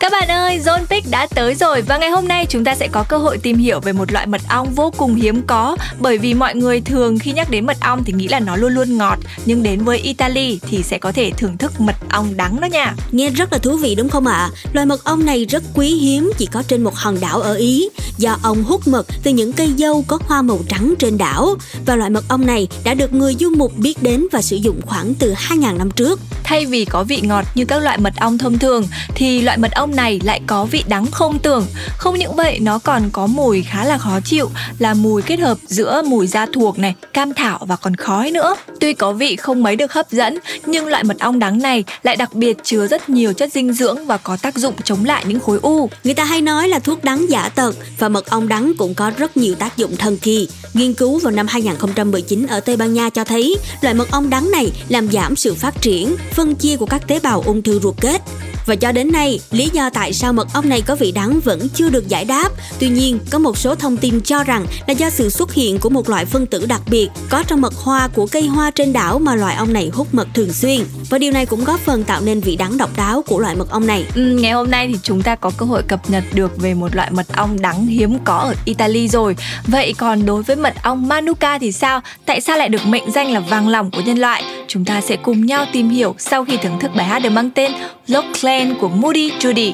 Các bạn ơi, Zone Pick đã tới rồi và ngày hôm nay chúng ta sẽ có cơ hội tìm hiểu về một loại mật ong vô cùng hiếm có, bởi vì mọi người thường khi nhắc đến mật ong thì nghĩ là nó luôn luôn ngọt, nhưng đến với Italy thì sẽ có thể thưởng thức mật ong đắng đó nha. Nghe rất là thú vị đúng không ạ? Loài mật ong này rất quý hiếm, chỉ có trên một hòn đảo ở Ý, do ong hút mật từ những cây dâu có hoa màu trắng trên đảo, và loại mật ong này đã được người du mục biết đến và sử dụng khoảng từ 2.000 năm trước. Thay vì có vị ngọt như các loại mật ong thông thường thì loại mật ong này lại có vị đắng không tưởng. Không những vậy, nó còn có mùi khá là khó chịu, là mùi kết hợp giữa mùi da thuộc này, cam thảo và còn khói nữa. Tuy có vị không mấy được hấp dẫn, nhưng loại mật ong đắng này lại đặc biệt chứa rất nhiều chất dinh dưỡng và có tác dụng chống lại những khối u. Người ta hay nói là thuốc đắng giả tật, và mật ong đắng cũng có rất nhiều tác dụng thần kỳ. Nghiên cứu vào năm 2019 ở Tây Ban Nha cho thấy loại mật ong đắng này làm giảm sự phát triển, phân chia của các tế bào ung thư ruột kết. Và cho đến nay, lý do tại sao mật ong này có vị đắng vẫn chưa được giải đáp. Tuy nhiên, có một số thông tin cho rằng là do sự xuất hiện của một loại phân tử đặc biệt có trong mật hoa của cây hoa trên đảo mà loại ong này hút mật thường xuyên. Và điều này cũng góp phần tạo nên vị đắng độc đáo của loại mật ong này. Ngày hôm nay thì chúng ta có cơ hội cập nhật được về một loại mật ong đắng hiếm có ở Italy rồi. Vậy còn đối với mật ong Manuka thì sao? Tại sao lại được mệnh danh là vàng lòng của nhân loại? Chúng ta sẽ cùng nhau tìm hiểu sau khi thưởng thức bài hát được mang tên Love Clan của Moody Judy.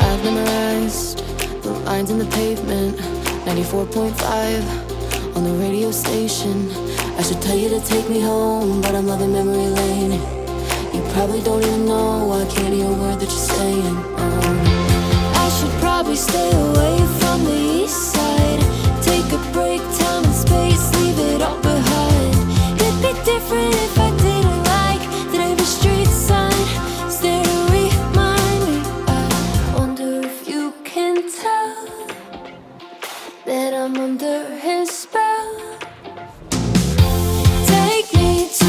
I've memorized the lines in the pavement, 94.5 on the radio station. I should tell you to take me home, but I'm loving memory lane. You probably don't even know I can't hear a word that you're saying. I should probably stay away from the east side. Take a break, time and space, leave it all behind. It'd be different if I didn't like that every street sign stared to remind me. I wonder if you can tell that I'm under his spell. Take me to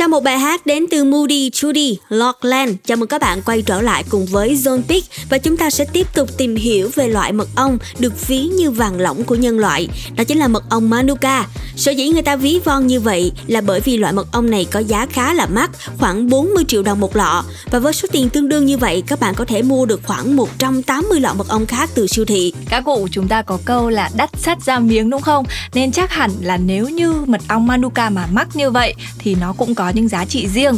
Sau một bài hát đến từ Moody Judy, Lockland, chào mừng các bạn quay trở lại cùng với Zone Pick và chúng ta sẽ tiếp tục tìm hiểu về loại mật ong được ví như vàng lỏng của nhân loại, đó chính là mật ong Manuka. Sở dĩ người ta ví von như vậy là bởi vì loại mật ong này có giá khá là mắc, khoảng 40 triệu đồng một lọ, và với số tiền tương đương như vậy các bạn có thể mua được khoảng 180 lọ mật ong khác từ siêu thị. Các cụ chúng ta có câu là đắt sắt ra miếng đúng không? Nên chắc hẳn là nếu như mật ong Manuka mà mắc như vậy thì nó cũng có những giá trị riêng.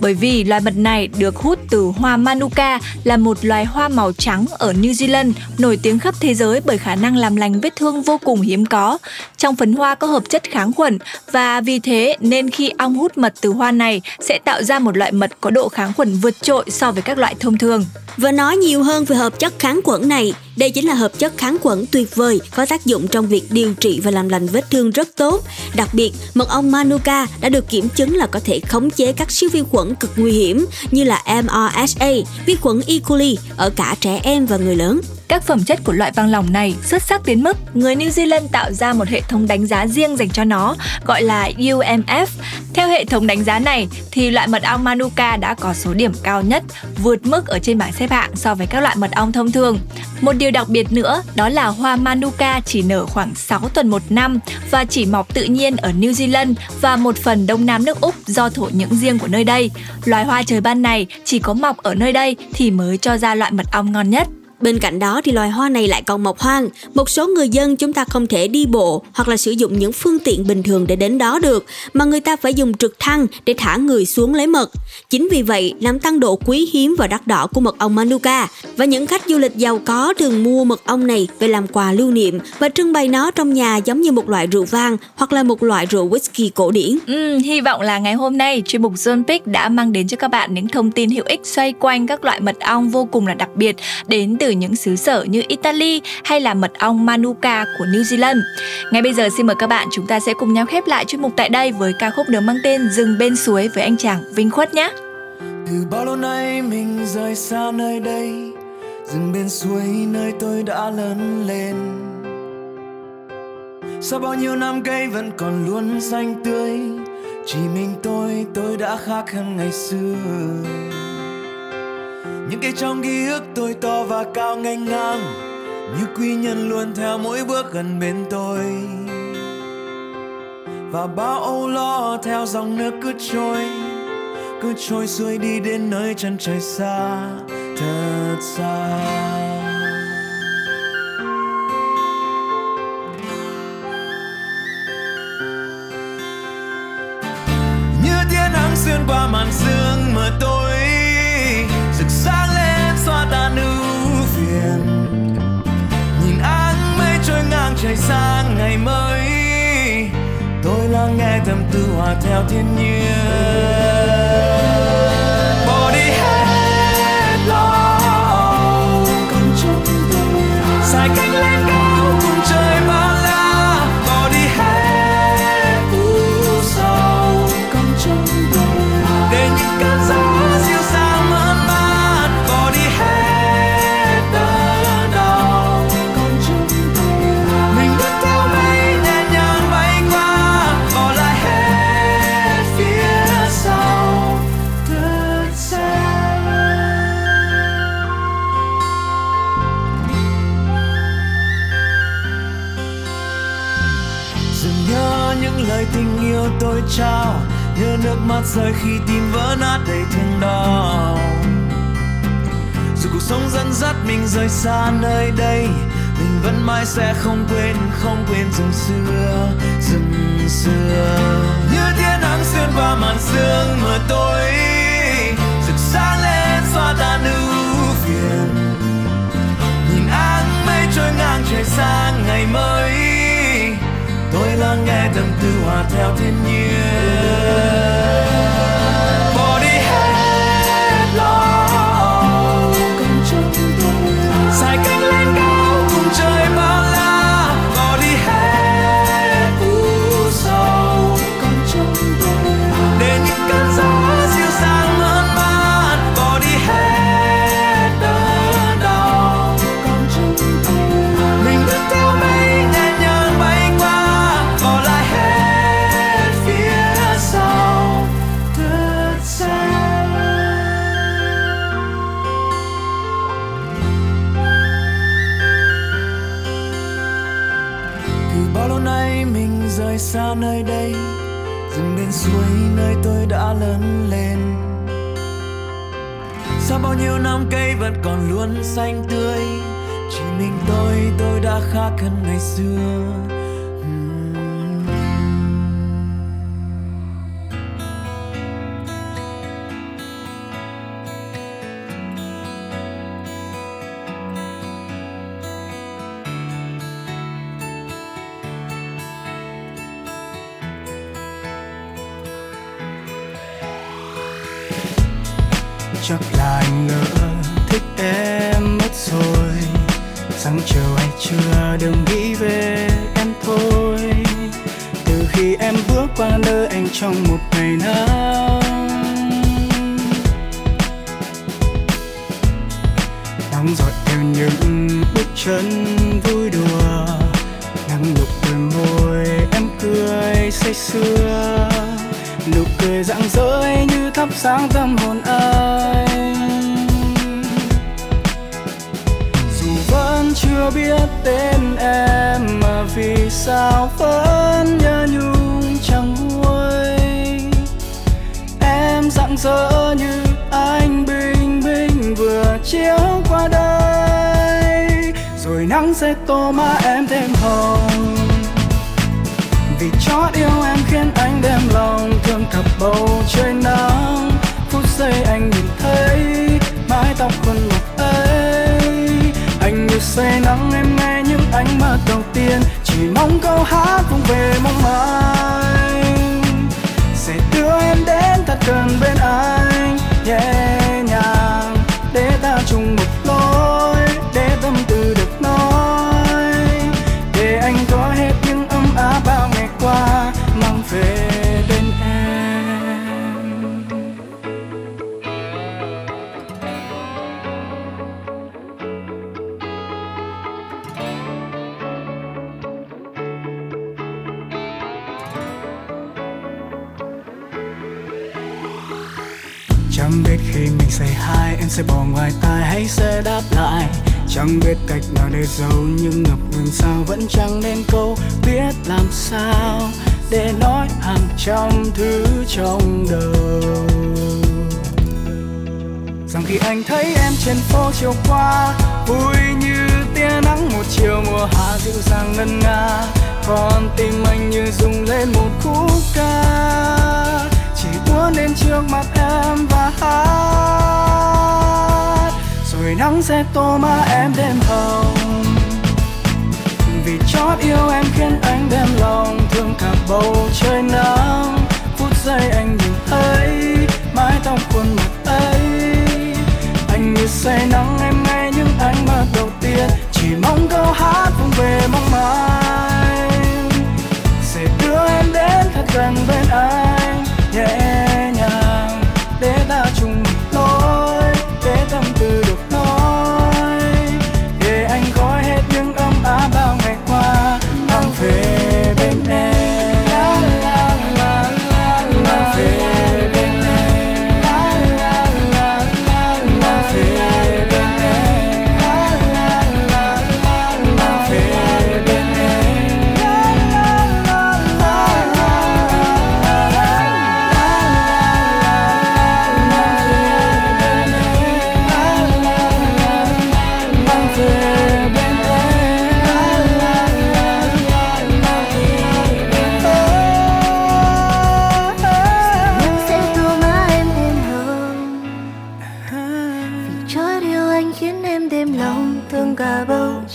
Bởi vì loài mật này được hút từ hoa Manuka, là một loài hoa màu trắng ở New Zealand, nổi tiếng khắp thế giới bởi khả năng làm lành vết thương vô cùng hiếm có. Trong phấn hoa có hợp chất kháng khuẩn và vì thế nên khi ong hút mật từ hoa này sẽ tạo ra một loại mật có độ kháng khuẩn vượt trội so với các loại thông thường. Và nói nhiều hơn về hợp chất kháng khuẩn này, đây chính là hợp chất kháng khuẩn tuyệt vời có tác dụng trong việc điều trị và làm lành vết thương rất tốt. Đặc biệt, mật ong Manuka đã được kiểm chứng là có thể khống chế các siêu vi khuẩn cực nguy hiểm như là MRSA, vi khuẩn E. coli ở cả trẻ em và người lớn. Các phẩm chất của loại vàng lỏng này xuất sắc đến mức người New Zealand tạo ra một hệ thống đánh giá riêng dành cho nó, gọi là UMF. Theo hệ thống đánh giá này thì loại mật ong Manuka đã có số điểm cao nhất, vượt mức ở trên bảng xếp hạng so với các loại mật ong thông thường. Một điều đặc biệt nữa đó là hoa Manuka chỉ nở khoảng 6 tuần một năm và chỉ mọc tự nhiên ở New Zealand và một phần đông nam nước Úc do thổ nhưỡng riêng của nơi đây. Loài hoa trời ban này chỉ có mọc ở nơi đây thì mới cho ra loại mật ong ngon nhất. Bên cạnh đó thì loài hoa này lại còn mọc hoang. Một số người dân chúng ta không thể đi bộ hoặc là sử dụng những phương tiện bình thường để đến đó được, mà người ta phải dùng trực thăng để thả người xuống lấy mật. Chính vì vậy làm tăng độ quý hiếm và đắt đỏ của mật ong Manuka. Và những khách du lịch giàu có thường mua mật ong này về làm quà lưu niệm và trưng bày nó trong nhà giống như một loại rượu vang hoặc là một loại rượu whisky cổ điển. Hy vọng là ngày hôm nay chuyên mục Zone Pick đã mang đến cho các bạn những thông tin hữu ích xoay quanh các loại mật ong vô cùng là đặc biệt đến từ những xứ sở như Italy hay là mật ong Manuka của New Zealand. Ngay bây giờ xin mời các bạn, chúng ta sẽ cùng nhau khép lại chuyên mục tại đây với ca khúc được mang tên Rừng bên suối với anh chàng Vinh Khuất nhé. Từ bao lâu nay mình rời xa nơi đây, rừng bên suối nơi tôi đã lớn lên. Sau bao nhiêu năm cây vẫn còn luôn xanh tươi, chỉ mình tôi đã khác hơn ngày xưa. Những cây trong ký ức tôi to và cao nghênh ngang, như quy nhân luôn theo mỗi bước gần bên tôi. Và bao âu lo theo dòng nước cứ trôi xuôi đi đến nơi chân trời xa, thật xa. Như tia nắng xuyên qua màn sương mờ tối, rực sáng lên xóa tan ưu phiền. Nhìn áng mây trôi ngang trời sang ngày mới, tôi lắng nghe tâm tư hòa theo thiên nhiên. Tôi trao như nước mắt rơi khi tim vỡ nát đầy thương đau. Dù cuộc sống dẫn dắt mình rời xa nơi đây, mình vẫn mãi sẽ không quên rừng xưa, rừng xưa. Như tia nắng xuyên qua màn sương mờ tối, rực sáng lên xóa tan ưu phiền. Nhìn áng mây trôi ngang trời sang ngày mới, tôi lắng nghe tâm tư hòa theo thiên nhiên. Bỏ đi hết lo âu, sai cánh lên cao cùng trời bao la. Bỏ đi hết u sầu, để những cơn gió dịu dàng mơn man. Bỏ đi hết đớn đau, mình bước theo mây nhẹ nhàng bay qua. All I had fear. nay mình rời xa nơi đây, dừng bên suối nơi tôi đã lớn lên. Sau bao nhiêu năm cây vẫn còn luôn xanh tươi, chỉ mình tôi đã khác hơn ngày xưa. Chắc là anh ngỡ thích em mất rồi, sáng chiều hay trưa đều nghĩ về em thôi. Từ khi em bước qua nơi anh trong một ngày nắng, nắng dọi theo những bước chân vui đùa, nắng nụ cười môi em cười say sưa, nụ cười rạng rỡ như thắp sáng tâm hồn anh. Dù vẫn chưa biết tên em mà vì sao vẫn nhớ nhung chẳng nguôi. Em rạng rỡ như ánh bình minh vừa chiếu qua đây, rồi nắng sẽ tô má em thêm hồng. Vì chót yêu em khiến anh đem lòng thương thập bầu trời nắng. Phút giây anh nhìn thấy mái tóc khuôn mặt ấy, anh như say nắng em nghe những ánh mắt đầu tiên. Chỉ mong câu hát cũng về mong mai sẽ đưa em đến thật gần bên anh, nhẹ nhàng để ta chung một lối, để tâm tư được nói, để anh có hết những ấm áp bao ngày qua mang về bên em. Chẳng biết khi mình say hi em sẽ bỏ ngoài tai hay sẽ đáp lại. Chẳng biết cách nào để giấu nhưng ngập ngừng sao vẫn chẳng nên câu. Biết làm sao để nói hàng trăm thứ trong đầu, rằng khi anh thấy em trên phố chiều qua, vui như tia nắng một chiều mùa hạ dịu dàng ngân nga. Còn tim anh như rung lên một khúc ca, chỉ muốn đến trước mặt em và hát, rồi nắng sẽ tô má em đêm hồng. Vì chót yêu em khiến anh đem lòng thương cả bầu trời nắng. Phút giây anh nhìn thấy mái tóc khuôn mặt ấy, anh như say nắng em nghe những ánh mắt đầu tiên. Chỉ mong câu hát vang về mong mai sẽ đưa em đến thật gần bên anh, nhẹ nhàng để ta chung một lối, để tâm tư được nói, để anh gói hết những ấm áp bao ngày qua mang về bên em. Mang về bên em, mang về bên em, mang về bên em.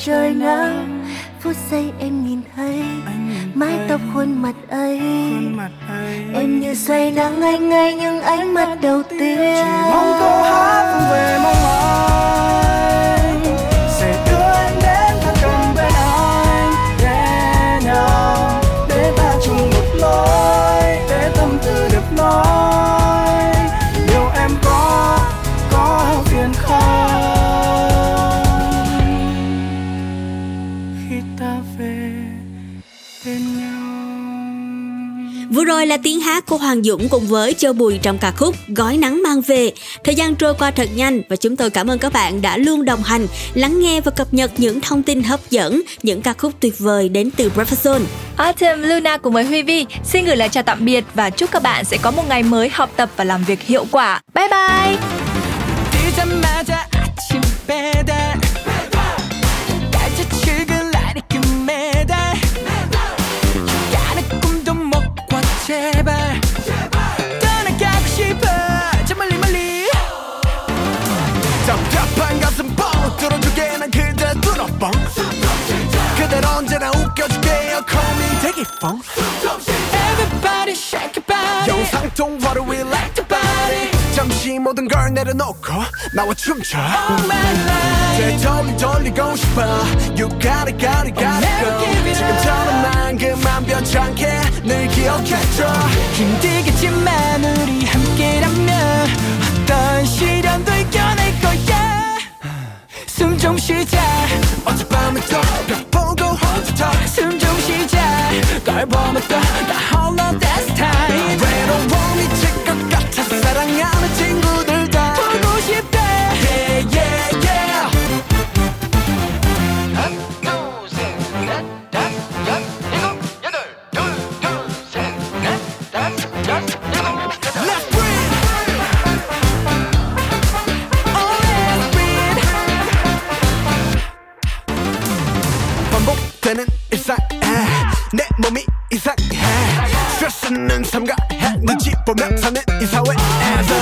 Trời nắng, phút giây em nhìn thấy mái tóc khuôn mặt ấy, em như say nắng anh ngay những ánh mắt đầu tiên. Chỉ mong câu hát cũng về mong anh sẽ đưa em đến thật gần bên anh, nhẹ nhàng để ta chung một lối, để tâm tư được nói, điều em có phiền không? Vừa rồi Rồi là tiếng hát của Hoàng Dũng cùng với Châu Bùi trong ca khúc Gói Nắng Mang Về. Thời gian trôi qua thật nhanh và chúng tôi cảm ơn các bạn đã luôn đồng hành, lắng nghe và cập nhật những thông tin hấp dẫn, những ca khúc tuyệt vời đến từ Breakfast Zone. Autumn Luna cùng với Huy Vi xin gửi lời chào tạm biệt và chúc các bạn sẽ có một ngày mới học tập và làm việc hiệu quả. Bye bye! 제발 떠나가고 싶어 정말 멀리 답답한 가슴 뻥 뚫어줄게 난 그대로 뚫어뻥 그대로 언제나 웃겨줄게요 Call me 되게 펑 Everybody shake your body 영상통화로 we like the body 잠시 모든 걸 내려놓고 나와 춤춰 All my life 되돌리 돌리고 싶어 You gotta gotta gotta go 지금처럼 난 그만 변치 않게 늘 기억해줘 힘들겠지만 우리 함께라면 어떤 시련도 이겨낼 거야 숨 좀 쉬자 어젯밤은 또 벽 보고 혼자 더 숨 좀 쉬자 널 보면 또 나 홀로 this time 외로워 미칠 것 같아 사랑하는 친구들 다 보고 싶다 Yeah yeah yeah 되는 일상에 내 몸이 이상해 스트레스는 삼가해 눈치 보며 사는 이 사회에서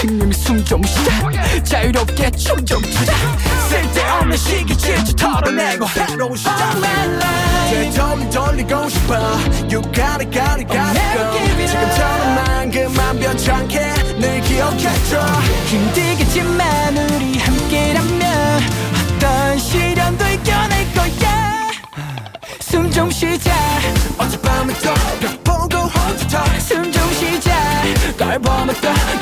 힘내며 숨 좀 쉬자 자유롭게 춤 좀 추자 쓸데없는 시기 질주 털어내고 해로운 시작 되돌리 돌리고 싶어 You gotta gotta gotta go 지금처럼 난 그만 변치 않게 늘 기억해줘 힘들겠지만 우리 함께라면 어떤 시련도 이겨낼 거야 숨 좀 쉬자 어젯밤은 또 벽 보고 혼자 더 숨 좀 쉬자 걸 보면 또